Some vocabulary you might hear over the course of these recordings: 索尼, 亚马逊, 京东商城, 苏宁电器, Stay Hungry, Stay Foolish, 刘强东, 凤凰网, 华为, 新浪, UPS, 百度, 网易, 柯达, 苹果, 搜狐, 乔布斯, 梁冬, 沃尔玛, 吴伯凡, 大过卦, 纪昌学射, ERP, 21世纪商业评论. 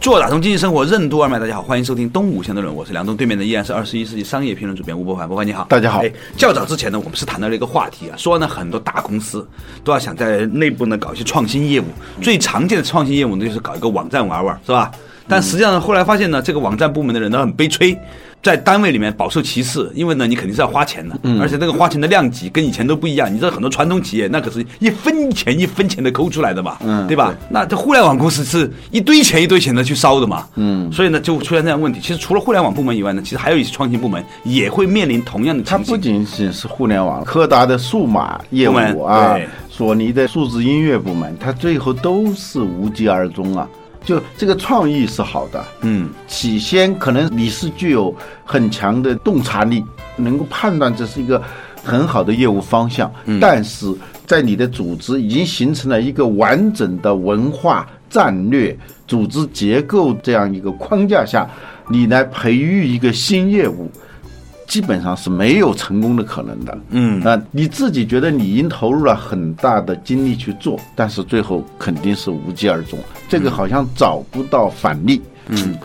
做打通经济生活任督二脉，大家好，欢迎收听东吴相对论，我是梁冬，对面的依然是21世纪商业评论主编吴伯凡。伯凡你好。大家好。较早之前呢，我们是谈到了一个话题啊，说呢很多大公司都要想在内部呢搞一些创新业务，最常见的创新业务呢就是搞一个网站玩玩，是吧？但实际上呢，后来发现呢，这个网站部门的人呢很悲催，在单位里面饱受歧视，因为呢你肯定是要花钱的，而且那个花钱的量级跟以前都不一样。你知道很多传统企业那可是一分钱的抠出来的嘛，对吧？那这互联网公司是一堆钱的去烧的嘛，所以呢就出现这样的问题。其实除了互联网部门以外呢，其实还有一些创新部门也会面临同样的情形。它不仅仅是互联网，柯达的数码业务啊，索尼的数字音乐部门，它最后都是无疾而终啊。就这个创意是好的，起先可能你是具有很强的洞察力，能够判断这是一个很好的业务方向，但是在你的组织已经形成了一个完整的文化战略组织结构这样一个框架下，你来培育一个新业务基本上是没有成功的可能的。你自己觉得你已经投入了很大的精力去做，但是最后肯定是无疾而终，这个好像找不到反例。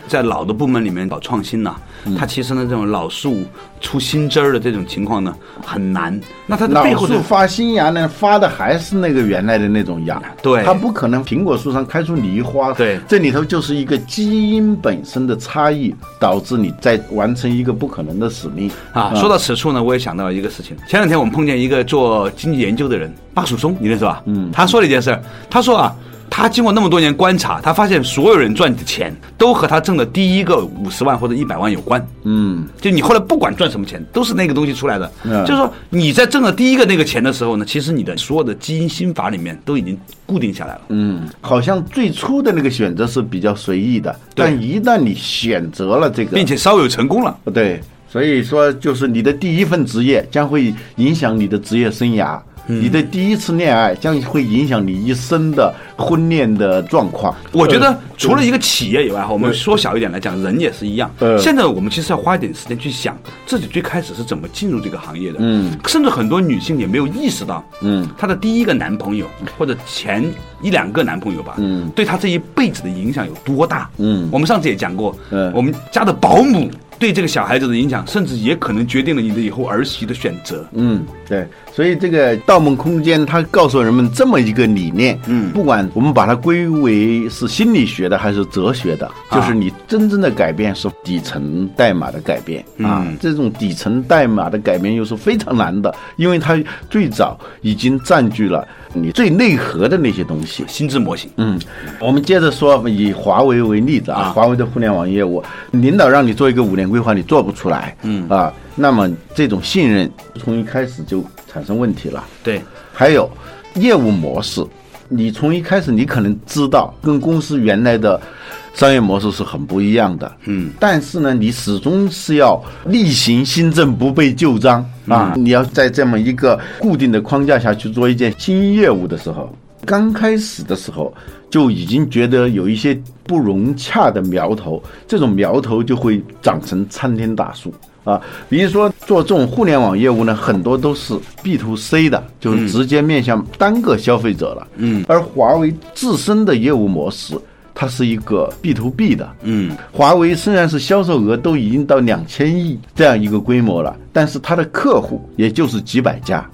在老的部门里面搞创新呢，它其实呢这种老树出新枝儿的这种情况呢很难。那它的背后老树发新芽呢，发的还是那个原来的那种芽，对，它不可能苹果树上开出梨花。对，这里头就是一个基因本身的差异，导致你在完成一个不可能的使命啊。说到此处呢，我也想到一个事情。前两天我们碰见一个做经济研究的人，巴曙松，你认识吧？他说了一件事，他说啊，他经过那么多年观察，他发现所有人赚的钱都和他挣的第一个50万或者100万有关。就你后来不管赚什么钱，都是那个东西出来的。就是说你在挣的第一个那个钱的时候呢，其实你的所有的基因心法里面都已经固定下来了。好像最初的那个选择是比较随意的，但一旦你选择了这个，并且稍有成功了，对，所以说就是你的第一份职业将会影响你的职业生涯。你的第一次恋爱将会影响你一生的婚恋的状况。我觉得除了一个企业以外，我们缩小一点来讲，人也是一样。现在我们其实要花一点时间去想自己最开始是怎么进入这个行业的。甚至很多女性也没有意识到，她的第一个男朋友或者前1-2个男朋友吧，对她这一辈子的影响有多大。我们上次也讲过，我们家的保姆对这个小孩子的影响，甚至也可能决定了你的以后儿媳的选择。对，所以这个《盗梦空间》它告诉人们这么一个理念，不管我们把它归为是心理学的还是哲学的，就是你真正的改变是底层代码的改变啊。这种底层代码的改变又是非常难的，因为它最早已经占据了你最内核的那些东西，心智模型。我们接着说，以华为为例子啊，华为的互联网业务，领导让你做一个5年规划，你做不出来。那么这种信任从一开始就产生问题了。对，还有业务模式，你从一开始你可能知道跟公司原来的商业模式是很不一样的，但是呢，你始终是要厉行新政，不背旧章啊。你要在这么一个固定的框架下去做一件新业务的时候，刚开始的时候就已经觉得有一些不融洽的苗头，这种苗头就会长成参天大树啊。比如说做这种互联网业务呢，很多都是 B2C 的，就是直接面向单个消费者了。而华为自身的业务模式它是一个 B2B 的。华为虽然是销售额都已经到2000亿这样一个规模了，但是它的客户也就是几百家。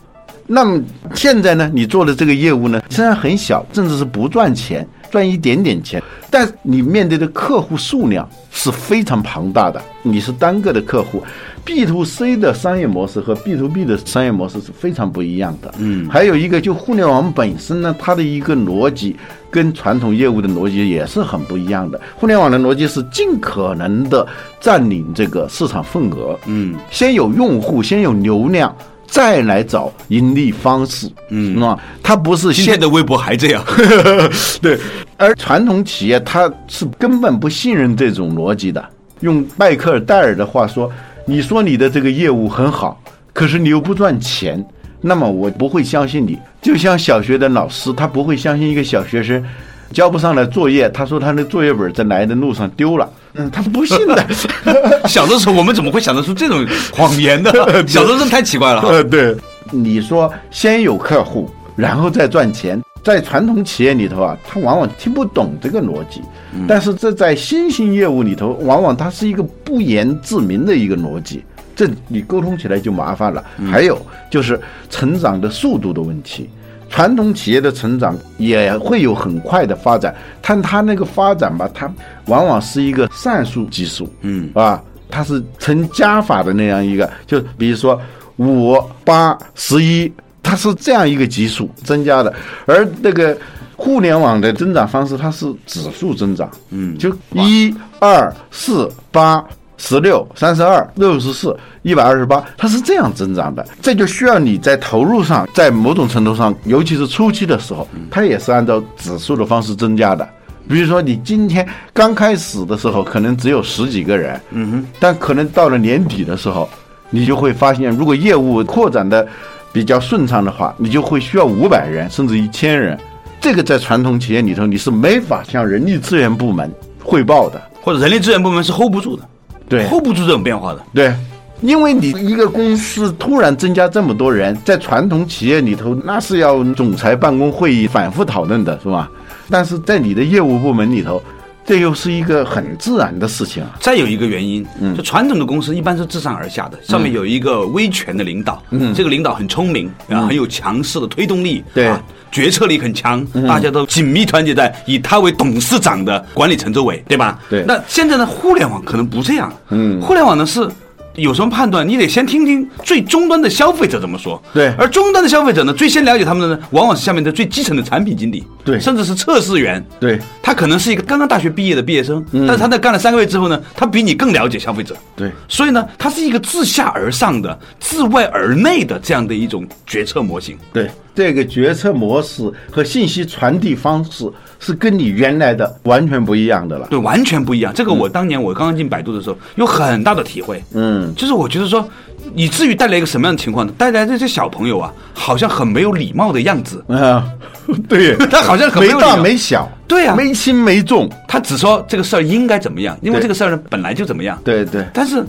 那么现在呢，你做的这个业务呢，虽然很小，甚至是不赚钱，赚一点点钱，但你面对的客户数量是非常庞大的，你是单个的客户。 B2C 的商业模式和 B2B 的商业模式是非常不一样的。还有一个就互联网本身呢，它的一个逻辑跟传统业务的逻辑也是很不一样的。互联网的逻辑是尽可能的占领这个市场份额，先有用户，先有流量，再来找盈利方式。它不是现在的微博还这样。对，而传统企业它是根本不信任这种逻辑的。用迈克尔戴尔的话说，你说你的这个业务很好，可是你又不赚钱，那么我不会相信你。就像小学的老师，他不会相信一个小学生交不上来作业，他说他的作业本在来的路上丢了，他不信的。小的时候我们怎么会想得出这种谎言的？小的时候太奇怪了。对，你说先有客户然后再赚钱，在传统企业里头啊，他往往听不懂这个逻辑，但是这在新兴业务里头，往往它是一个不言自明的一个逻辑，这你沟通起来就麻烦了。还有就是成长的速度的问题，传统企业的成长也会有很快的发展，但它那个发展吧，它往往是一个散数级数，它是成加法的那样一个，就比如说5、8、11，它是这样一个级数增加的。而那个互联网的增长方式，它是指数增长，就1、2、4、8、16、32、64、128，它是这样增长的。这就需要你在投入上，在某种程度上，尤其是初期的时候，它也是按照指数的方式增加的。比如说你今天刚开始的时候可能只有10几个人，但可能到了年底的时候，你就会发现，如果业务扩展的比较顺畅的话，你就会需要500人甚至1000人。这个在传统企业里头你是没法向人力资源部门汇报的，或者人力资源部门是 hold 不住的，对， hold 不住这种变化的。对，因为你一个公司突然增加这么多人，在传统企业里头那是要总裁办公会议反复讨论的，是吧？但是在你的业务部门里头，这又是一个很自然的事情啊。再有一个原因，就传统的公司一般是自上而下的，上面有一个威权的领导，这个领导很聪明，然后很有强势的推动力，对，决策力很强，大家都紧密团结在以他为董事长的管理层周围，对吧？对。那现在呢，互联网可能不这样，互联网呢是有什么判断，你得先听听最终端的消费者怎么说。对，而终端的消费者呢，最先了解他们的呢，往往是下面的最基层的产品经理，对，甚至是测试员。对，他可能是一个刚刚大学毕业的毕业生，但是他在干了3个月之后呢，他比你更了解消费者。对，所以呢，他是一个自下而上的、自外而内的这样的一种决策模型。对，这个决策模式和信息传递方式是跟你原来的完全不一样的了。对，完全不一样。这个我当年我刚刚进百度的时候有很大的体会。就是我觉得说，以至于带来一个什么样的情况呢？带来这些小朋友啊，好像很没有礼貌的样子。对，他好像很没有礼貌，没大没小。对啊，没轻没重。他只说这个事儿应该怎么样，因为这个事儿本来就怎么样。对对。但是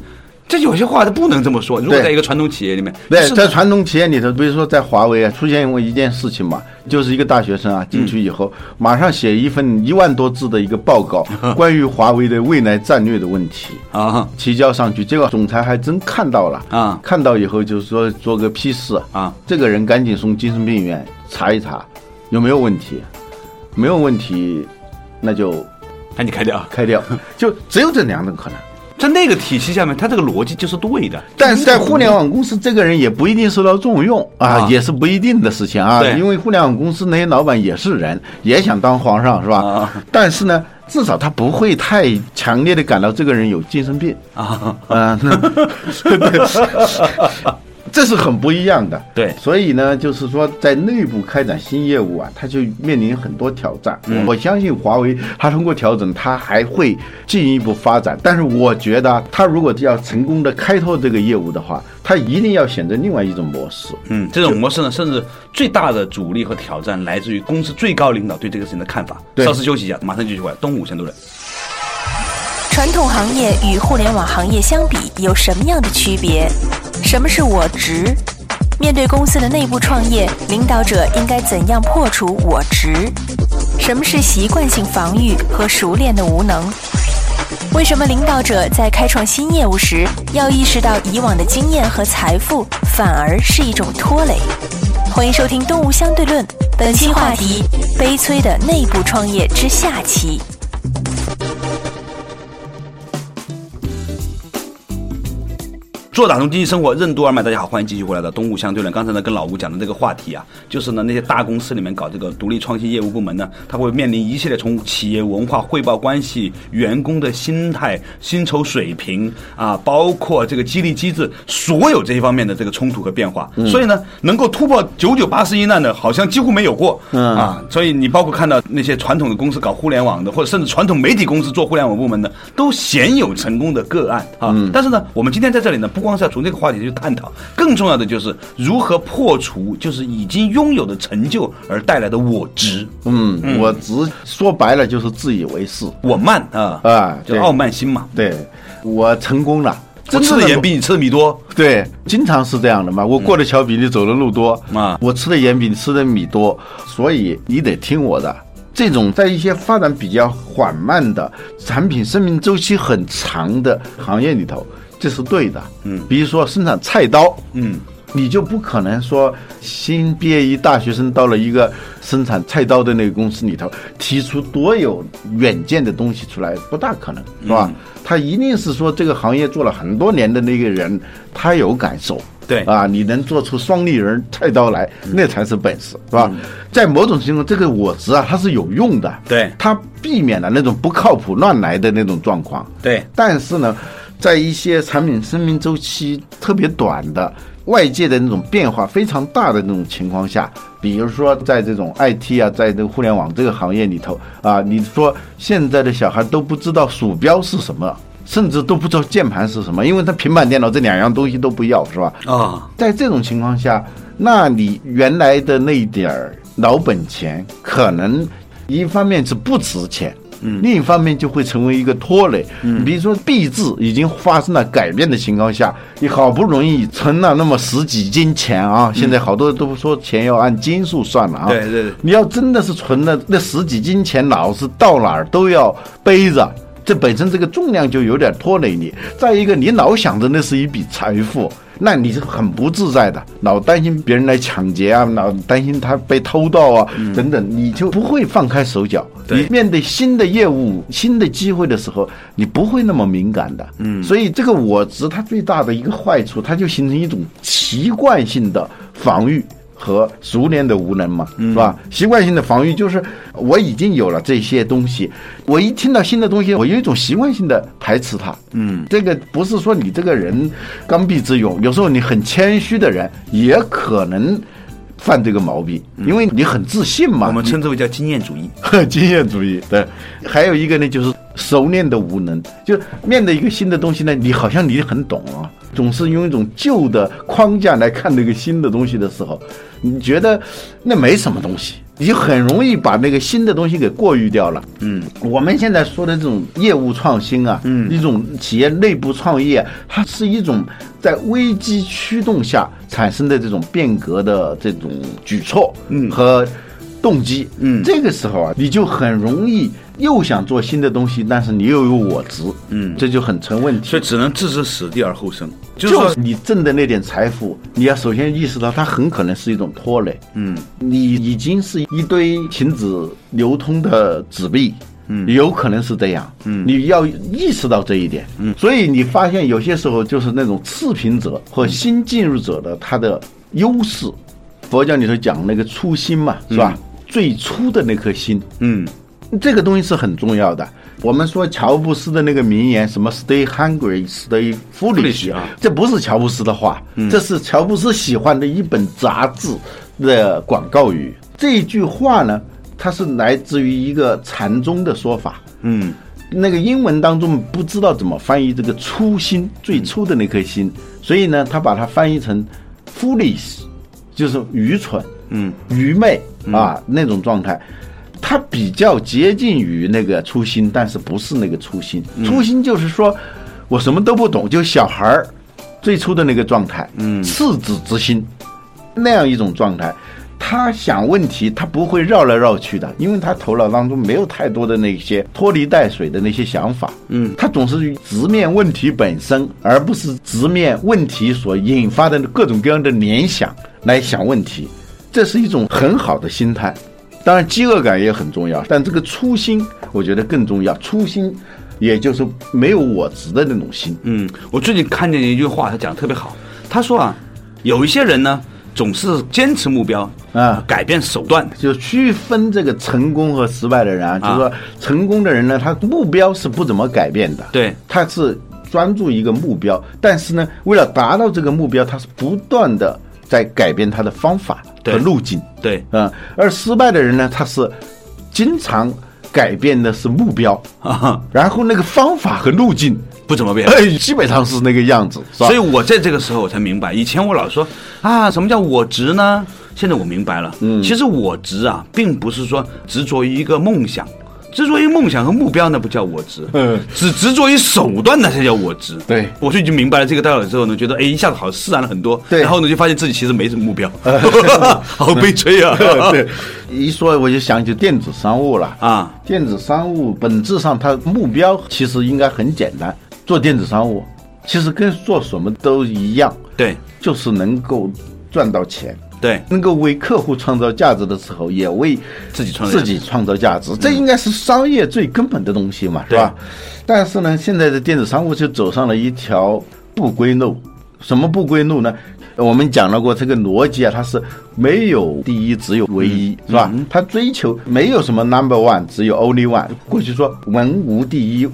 这有些话他不能这么说。如果在一个传统企业里面，对，在传统企业里头，比如说在华为啊，出现过一件事情嘛，就是一个大学生啊进去以后，马上写一份1万多字的一个报告，关于华为的未来战略的问题啊，提交上去，结果总裁还真看到了啊，看到以后就是说做个批示啊，这个人赶紧送精神病院查一查有没有问题，没有问题那就赶紧开掉，就只有这2种可能。在那个体系下面，他这个逻辑就是对的。但是在互联网公司，这个人也不一定受到重用啊，也是不一定的事情啊。因为互联网公司那些老板也是人，也想当皇上，是吧？但是呢，至少他不会太强烈的感到这个人有精神病啊。这是很不一样的。对，所以呢，就是说在内部开展新业务啊，它就面临很多挑战。我相信华为它通过调整，它还会进一步发展。但是我觉得它如果要成功的开拓这个业务的话，它一定要选择另外一种模式。这种模式呢，甚至最大的阻力和挑战来自于公司最高领导对这个事情的看法。稍事休息一下，马上继续回来。东吴5000多人。传统行业与互联网行业相比有什么样的区别？什么是我执？面对公司的内部创业，领导者应该怎样破除我执？什么是习惯性防御和熟练的无能？为什么领导者在开创新业务时要意识到以往的经验和财富反而是一种拖累？欢迎收听《东吴相对论》，本期话题：悲催的内部创业之下期。做打通经济生活任督二脉，大家好，欢迎继续回来的东吴相对论。刚才呢跟老吴讲的这个话题啊，就是呢那些大公司里面搞这个独立创新业务部门呢，它会面临一系列从企业文化、汇报关系、员工的心态、薪酬水平啊，包括这个激励机制，所有这一方面的这个冲突和变化。所以呢，能够突破9981难的，好像几乎没有过啊。所以你包括看到那些传统的公司搞互联网的，或者甚至传统媒体公司做互联网部门的，都鲜有成功的个案啊。但是呢，我们今天在这里呢，不光是要从这个话题去探讨，更重要的就是如何破除就是已经拥有的成就而带来的我执。我执说白了就是自以为是，我慢啊，就傲慢心嘛。对，我成功了，我吃的盐比你吃的米多。对，经常是这样的嘛。我过的桥比你走的路多啊，我吃的盐比你吃的米多，所以你得听我的。这种在一些发展比较缓慢的产品生命周期很长的行业里头，这是对的。比如说生产菜刀，你就不可能说新毕业一大学生到了一个生产菜刀的那个公司里头提出多有远见的东西出来，不大可能，是吧？他一定是说这个行业做了很多年的那个人，他有感受。对啊，你能做出双立人菜刀来，那才是本事，是吧？在某种情况，这个我执啊，它是有用的。对，它避免了那种不靠谱乱来的那种状况。对，但是呢，在一些产品生命周期特别短的，外界的那种变化非常大的那种情况下，比如说在这种 IT 啊，在这个互联网这个行业里头啊，你说现在的小孩都不知道鼠标是什么，甚至都不知道键盘是什么，因为他平板电脑这两样东西都不要，是吧？在这种情况下，那你原来的那点儿老本钱，可能一方面是不值钱，另一方面就会成为一个拖累。比如说币制已经发生了改变的情况下，你好不容易存了那么十几斤钱啊，现在好多都说钱要按斤数算了啊。对对对，你要真的是存了那十几斤钱，老是到哪儿都要背着，这本身这个重量就有点拖累你。再一个，你老想着那是一笔财富，那你是很不自在的，老担心别人来抢劫啊，老担心他被偷盗啊，等等，你就不会放开手脚。你面对新的业务、新的机会的时候，你不会那么敏感的。所以这个我执它最大的一个坏处，它就形成一种习惯性的防御和熟练的无能嘛，是吧？习惯性的防御就是我已经有了这些东西，我一听到新的东西，我有一种习惯性的排斥它。这个不是说你这个人刚愎自用，有时候你很谦虚的人也可能犯这个毛病，因为你很自信嘛。我们称之为叫经验主义。经验主义，对。还有一个呢，就是熟练的无能，就面对一个新的东西呢，你好像你很懂啊，总是用一种旧的框架来看那个新的东西的时候，你觉得那没什么东西，你很容易把那个新的东西给过滤掉了。我们现在说的这种业务创新啊，一种企业内部创业，它是一种在危机驱动下产生的这种变革的这种举措和动机。这个时候啊，你就很容易又想做新的东西，但是你又有我执，这就很成问题。所以只能置之死地而后生，就是你挣的那点财富，你要首先意识到它很可能是一种拖累。你已经是一堆停止流通的纸币，有可能是这样。你要意识到这一点。所以你发现有些时候就是那种次品者或新进入者的他的优势，佛教里头讲那个初心嘛，是吧？最初的那颗心，这个东西是很重要的。我们说乔布斯的那个名言，什么 Stay Hungry, Stay Foolish 啊，这不是乔布斯的话，这是乔布斯喜欢的一本杂志的广告语。这句话呢，它是来自于一个禅宗的说法。那个英文当中不知道怎么翻译这个初心，最初的那颗心，所以呢，他把它翻译成 Foolish， 就是愚蠢，愚昧啊，那种状态。它比较接近于那个初心，但是不是那个初心。初心就是说我什么都不懂，就小孩最初的那个状态，赤子之心那样一种状态。他想问题，他不会绕来绕去的，因为他头脑当中没有太多的那些拖泥带水的那些想法。他总是直面问题本身，而不是直面问题所引发的各种各样的联想来想问题。这是一种很好的心态。当然饥饿感也很重要，但这个初心我觉得更重要。初心也就是没有我值的那种心。嗯，我最近看见一句话，他讲得特别好，他说啊，有一些人呢总是坚持目标啊，改变手段，就区分这个成功和失败的人啊，就是说成功的人呢，他目标是不怎么改变的，对，他是专注一个目标，但是呢，为了达到这个目标，他是不断的在改变他的方法和路径，对，而失败的人呢，他是经常改变的是目标啊，然后那个方法和路径不怎么变，基本上是那个样子，是吧？所以我在这个时候我才明白，以前我老说啊，什么叫我值呢？现在我明白了，其实我值啊，并不是说执着于一个梦想。执着于梦想和目标，那不叫我值，只执着于手段，那才叫我值。对，我就已经明白了这个道理之后呢，觉得哎，一下子好释然了很多。对，然后呢，就发现自己其实没什么目标，好悲催啊！对，一说我就想起电子商务了啊。电子商务本质上它目标其实应该很简单，做电子商务其实跟做什么都一样。对，就是能够赚到钱。对，能够为客户创造价值的时候，也为自己创造价值，这应该是商业最根本的东西嘛，是吧？但是呢，现在的电子商务就走上了一条不归路。什么不归路呢？我们讲到过这个逻辑啊，它是没有第一，只有唯一，是吧？它追求没有什么 number one， 只有 only one。过去说文无第一，武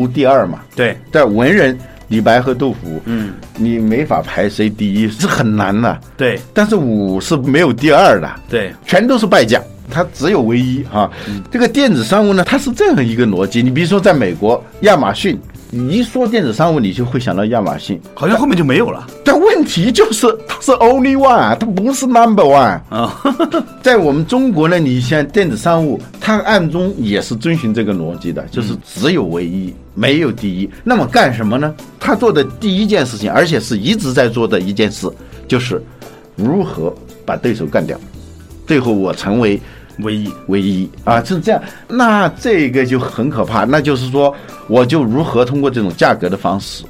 无第二嘛。对，在文人。李白和杜甫，你没法排谁第一是很难的，对。但是武是没有第二的，对，全都是败将，它只有唯一哈。这个电子商务呢，它是这样一个逻辑。你比如说，在美国，亚马逊，你一说电子商务，你就会想到亚马逊，好像后面就没有了。但问题就是，它是 only one， 啊，它不是 number one 啊。在我们中国呢，你像电子商务，它暗中也是遵循这个逻辑的，就是只有唯一。没有第一，那么干什么呢？他做的第一件事情，而且是一直在做的一件事，就是如何把对手干掉，最后我成为唯一啊，是这样。那这个就很可怕，那就是说，我就如何通过这种价格的方式，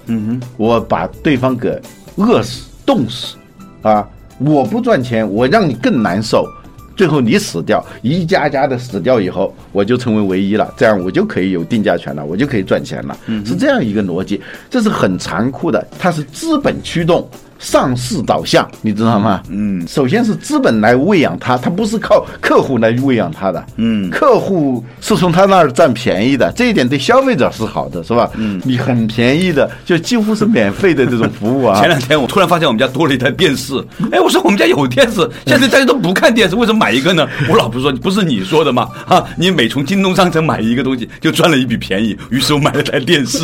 我把对方给饿死、冻死啊！我不赚钱，我让你更难受。最后你死掉，一家家的死掉以后，我就成为唯一了，这样我就可以有定价权了，我就可以赚钱了，是这样一个逻辑。这是很残酷的，它是资本驱动，上市导向，你知道吗？首先是资本来喂养它，它不是靠客户来喂养它的。客户是从他那儿占便宜的，这一点对消费者是好的，是吧？你很便宜的，就几乎是免费的这种服务啊。前两天我突然发现我们家多了一台电视，哎，我说我们家有电视，现在大家都不看电视，为什么买一个呢？我老婆说不是你说的吗？啊，你每从京东商城买一个东西就赚了一笔便宜，于是我买了台电视。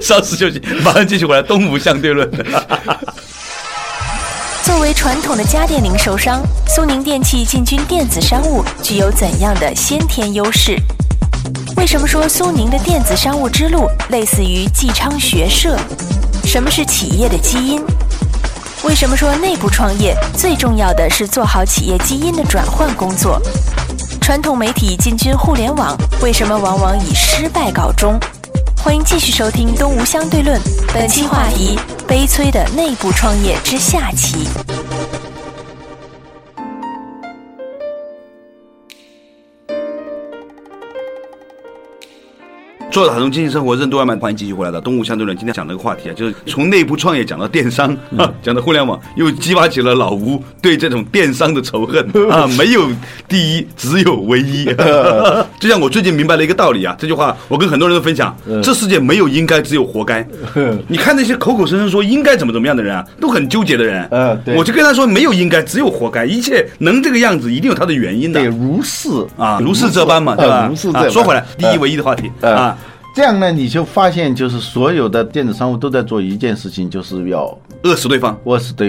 稍事休息，马上继续回来。东吴相对论。作为传统的家电零售商，苏宁电器进军电子商务具有怎样的先天优势？为什么说苏宁的电子商务之路类似于纪昌学社？什么是企业的基因？为什么说内部创业最重要的是做好企业基因的转换工作？传统媒体进军互联网，为什么往往以失败告终？欢迎继续收听《东吴相对论》，本期话题：悲催的内部创业之下期。做打通经济生活，任督二脉，欢迎继续回来的《东吴相对论》。今天讲了个话题啊，就是从内部创业讲到电商啊，讲到互联网，又激发起了老吴对这种电商的仇恨啊！没有第一，只有唯一。就像我最近明白了一个道理啊，这句话我跟很多人都分享：这世界没有应该，只有活该。你看那些口口声声说应该怎么样的人啊，都很纠结的人。我就跟他说，没有应该，只有活该。一切能这个样子，一定有它的原因的。对，如是啊，如是这般嘛，对吧？如是这般。说回来，第一唯一的话题啊。这样呢，你就发现就是所有的电子商务都在做一件事情，就是要饿死对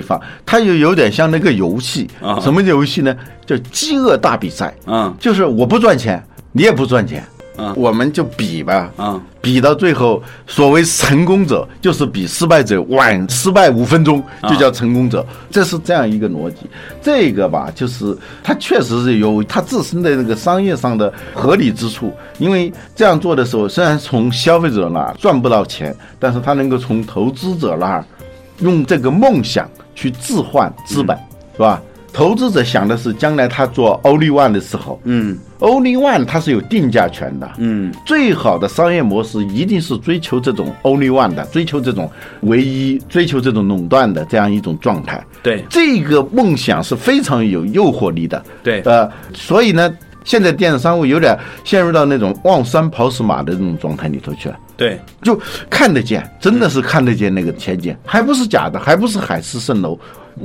方。它又有点像那个游戏啊，什么游戏呢？叫饥饿大比赛啊，就是我不赚钱，你也不赚钱啊，我们就比吧啊，比到最后，所谓成功者就是比失败者晚失败5分钟，就叫成功者，这是这样一个逻辑。这个吧，就是它确实是有它自身的那个商业上的合理之处，因为这样做的时候，虽然从消费者那赚不到钱，但是它能够从投资者那用这个梦想去置换资本，是吧？投资者想的是将来他做 Only One 的时候，Only One 它是有定价权的，最好的商业模式一定是追求这种 Only One 的，追求这种唯一，追求这种垄断的这样一种状态。对，这个梦想是非常有诱惑力的。对，所以呢，现在电子商务有点陷入到那种望山跑死马的这种状态里头去了。对，就看得见，真的是看得见那个前景，还不是假的，还不是海市蜃楼。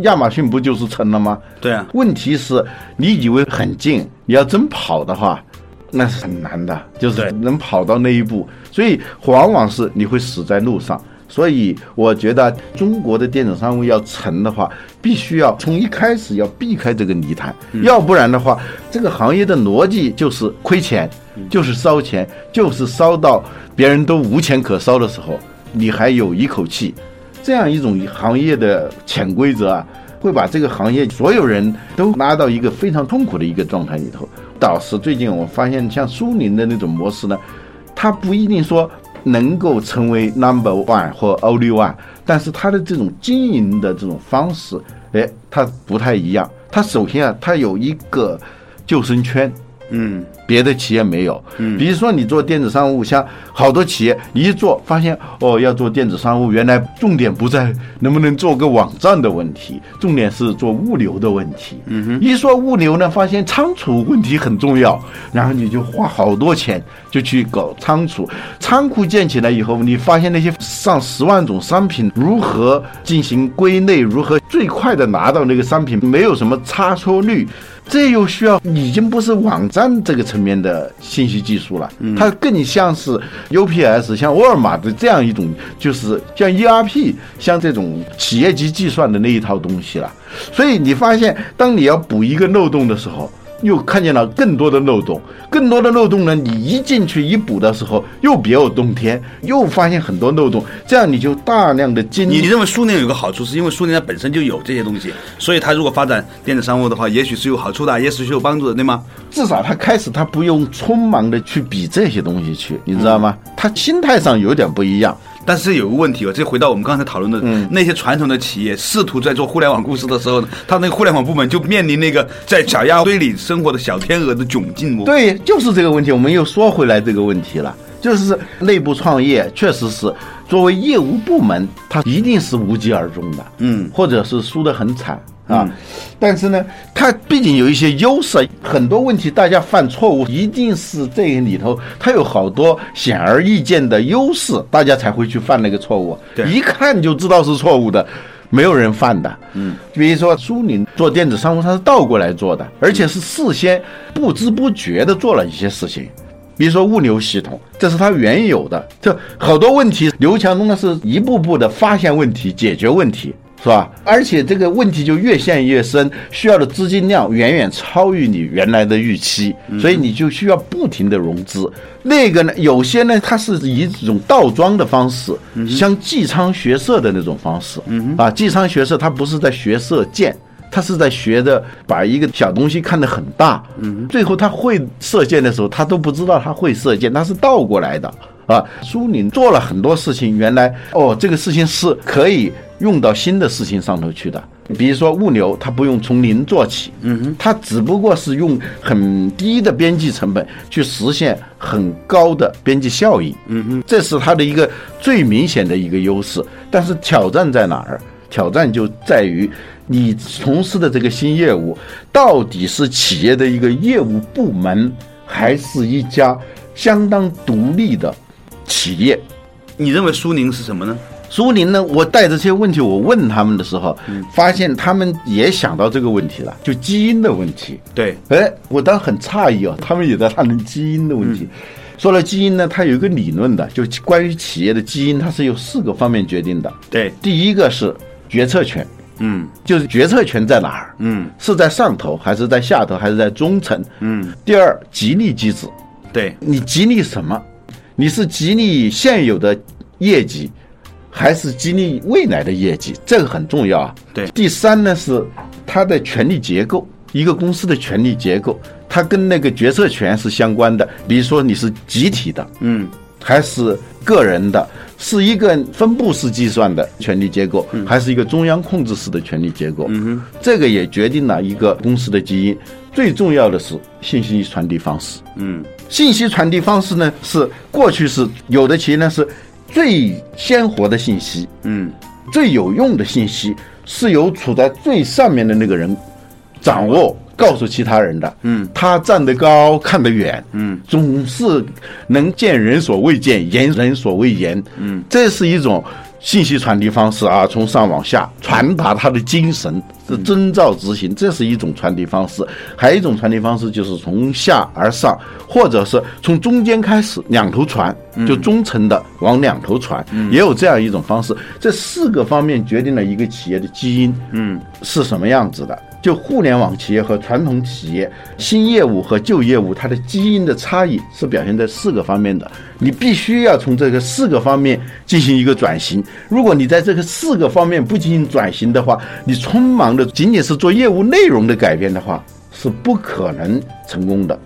亚马逊不就是成了吗？对啊。问题是，你以为很近，你要真跑的话，那是很难的，就是能跑到那一步。所以往往是你会死在路上。所以我觉得中国的电子商务要成的话，必须要从一开始要避开这个泥潭，要不然的话，这个行业的逻辑就是亏钱，就是烧钱，就是烧到别人都无钱可烧的时候，你还有一口气。这样一种行业的潜规则啊，会把这个行业所有人都拉到一个非常痛苦的一个状态里头。倒是最近我发现，像苏宁的那种模式呢，它不一定说能够成为 number one 或 only one， 但是它的这种经营的这种方式，它不太一样。它首先啊，它有一个救生圈，别的企业没有。比如说你做电子商务，像好多企业你一做发现，要做电子商务，原来重点不在能不能做个网站的问题，重点是做物流的问题。一说物流呢，发现仓储问题很重要，然后你就花好多钱就去搞仓储。仓库建起来以后，你发现那些上10万种商品如何进行归类，如何最快的拿到那个商品，没有什么差错率。这又需要已经不是网站这个层面的信息技术了，它更像是 UPS 像沃尔玛的这样一种，就是像 ERP 像这种企业级计算的那一套东西了。所以你发现当你要补一个漏洞的时候，又看见了更多的漏洞，更多的漏洞呢，你一进去一补的时候又别有洞天，又发现很多漏洞，这样你就大量的经历。你认为苏宁有个好处，是因为苏宁它本身就有这些东西，所以它如果发展电子商务的话，也许是有好处的，也许是有帮助的，对吗？至少它开始它不用匆忙的去比这些东西去，你知道吗？它心态上有点不一样。但是有个问题，这回到我们刚才讨论的，那些传统的企业试图在做互联网故事的时候呢，他那个互联网部门就面临那个在小鸭堆里生活的小天鹅的窘境。对，就是这个问题，我们又说回来这个问题了，就是内部创业确实是作为业务部门，它一定是无疾而终的，或者是输得很惨啊。但是呢，它毕竟有一些优势，很多问题大家犯错误，一定是这里头它有好多显而易见的优势，大家才会去犯那个错误，一看就知道是错误的，没有人犯的。比如说苏宁做电子商务，它是倒过来做的，而且是事先不知不觉的做了一些事情。比如说物流系统，这是它原有的，这好多问题刘强东呢是一步步的发现问题，解决问题，是吧？而且这个问题就越陷越深，需要的资金量远远超于你原来的预期，所以你就需要不停的融资。那个呢，有些呢它是以一种倒装的方式，像济昌学社的那种方式，济昌学社它不是在学社建，他是在学着把一个小东西看得很大，最后他会射箭的时候，他都不知道他会射箭，他是倒过来的啊。苏宁做了很多事情，原来这个事情是可以用到新的事情上头去的。比如说物流，它不用从零做起，它只不过是用很低的边际成本去实现很高的边际效益，这是它的一个最明显的一个优势。但是挑战在哪儿？挑战就在于你从事的这个新业务到底是企业的一个业务部门，还是一家相当独立的企业。你认为苏宁是什么呢？苏宁呢，我带着这些问题我问他们的时候，发现他们也想到这个问题了，就基因的问题。对，我当时很诧异他们也在谈论基因的问题。说了基因呢，它有一个理论的，就关于企业的基因，它是由4个方面决定的。对，第一个是决策权，就是决策权在哪儿，是在上头还是在下头还是在中层。第二，激励机制。对，你激励什么？你是激励现有的业绩，还是激励未来的业绩？这个很重要啊。对，第三呢是它的权力结构，一个公司的权力结构，它跟那个决策权是相关的。比如说你是集体的，还是个人的，是一个分布式计算的权力结构，还是一个中央控制式的权力结构？这个也决定了一个公司的基因。最重要的是信息传递方式。信息传递方式呢，是过去是有的企业呢是最鲜活的信息，最有用的信息是由处在最上面的那个人掌握，告诉其他人的。他站得高看得远，总是能见人所未见言人所未言。这是一种信息传递方式啊，从上往下传达他的精神，是遵照执行，这是一种传递方式。还有一种传递方式就是从下而上，或者是从中间开始，两头传，就中层的往两头传，也有这样一种方式。这四个方面决定了一个企业的基因是什么样子的。就互联网企业和传统企业，新业务和旧业务，它的基因的差异是表现在四个方面的。你必须要从这个四个方面进行一个转型。如果你在这个四个方面不进行转型的话，你匆忙的仅仅是做业务内容的改变的话，是不可能成功的。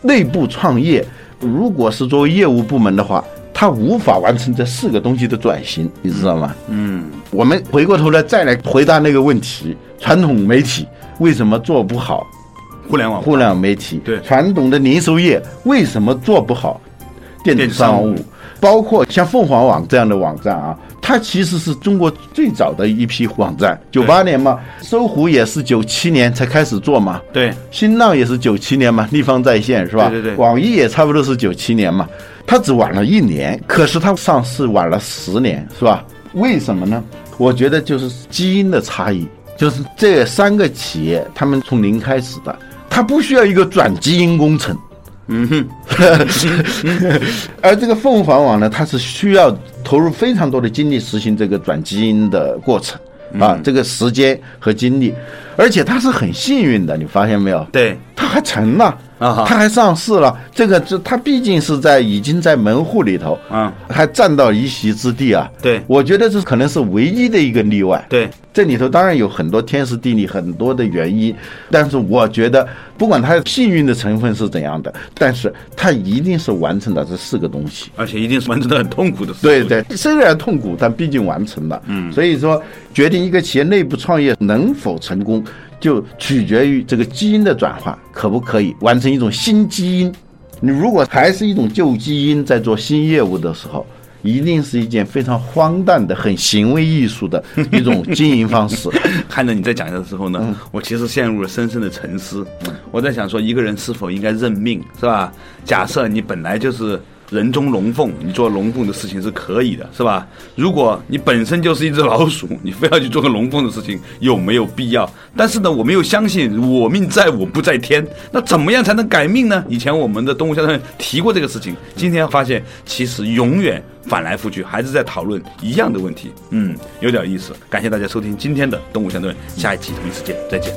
内部创业如果是作为业务部门的话，它无法完成这四个东西的转型，你知道吗？我们回过头来再来回答那个问题，传统媒体为什么做不好？互联网媒体，对，传统的零售业为什么做不好？电子商务，包括像凤凰网这样的网站啊，它其实是中国最早的一批网站，98年嘛，搜狐也是97年才开始做嘛，对，新浪也是97年嘛，立方在线是吧？对对对，网易也差不多是97年嘛，它只晚了1年，可是它上市晚了10年，是吧？为什么呢？我觉得就是基因的差异，就是这三个企业他们从零开始的，它不需要一个转基因工程。而这个凤凰网呢，它是需要投入非常多的精力实行这个转基因的过程啊，这个时间和精力，而且它是很幸运的，你发现没有？对，它还成了，它还上市了。这它毕竟是已经在门户里头，还占到一席之地啊。对，我觉得这可能是唯一的一个例外。对，这里头当然有很多天时地利，很多的原因，但是我觉得不管它幸运的成分是怎样的，但是它一定是完成了这四个东西，而且一定是完成的很痛苦的。对对，虽然痛苦，但毕竟完成了。所以说决定一个企业内部创业能否成功，就取决于这个基因的转化，可不可以完成一种新基因。你如果还是一种旧基因在做新业务的时候，一定是一件非常荒诞的、很行为艺术的一种经营方式。看着你在讲的时候呢，我其实陷入了深深的沉思。我在想说，一个人是否应该认命，是吧？假设你本来就是人中龙凤，你做龙凤的事情是可以的，是吧？如果你本身就是一只老鼠，你非要去做个龙凤的事情，有没有必要？但是呢，我们又相信我命在我不在天，那怎么样才能改命呢？以前我们的动物相上提过这个事情，今天发现其实永远反来覆去还是在讨论一样的问题。有点意思。感谢大家收听今天的动物相对论，下一期同一时间再见。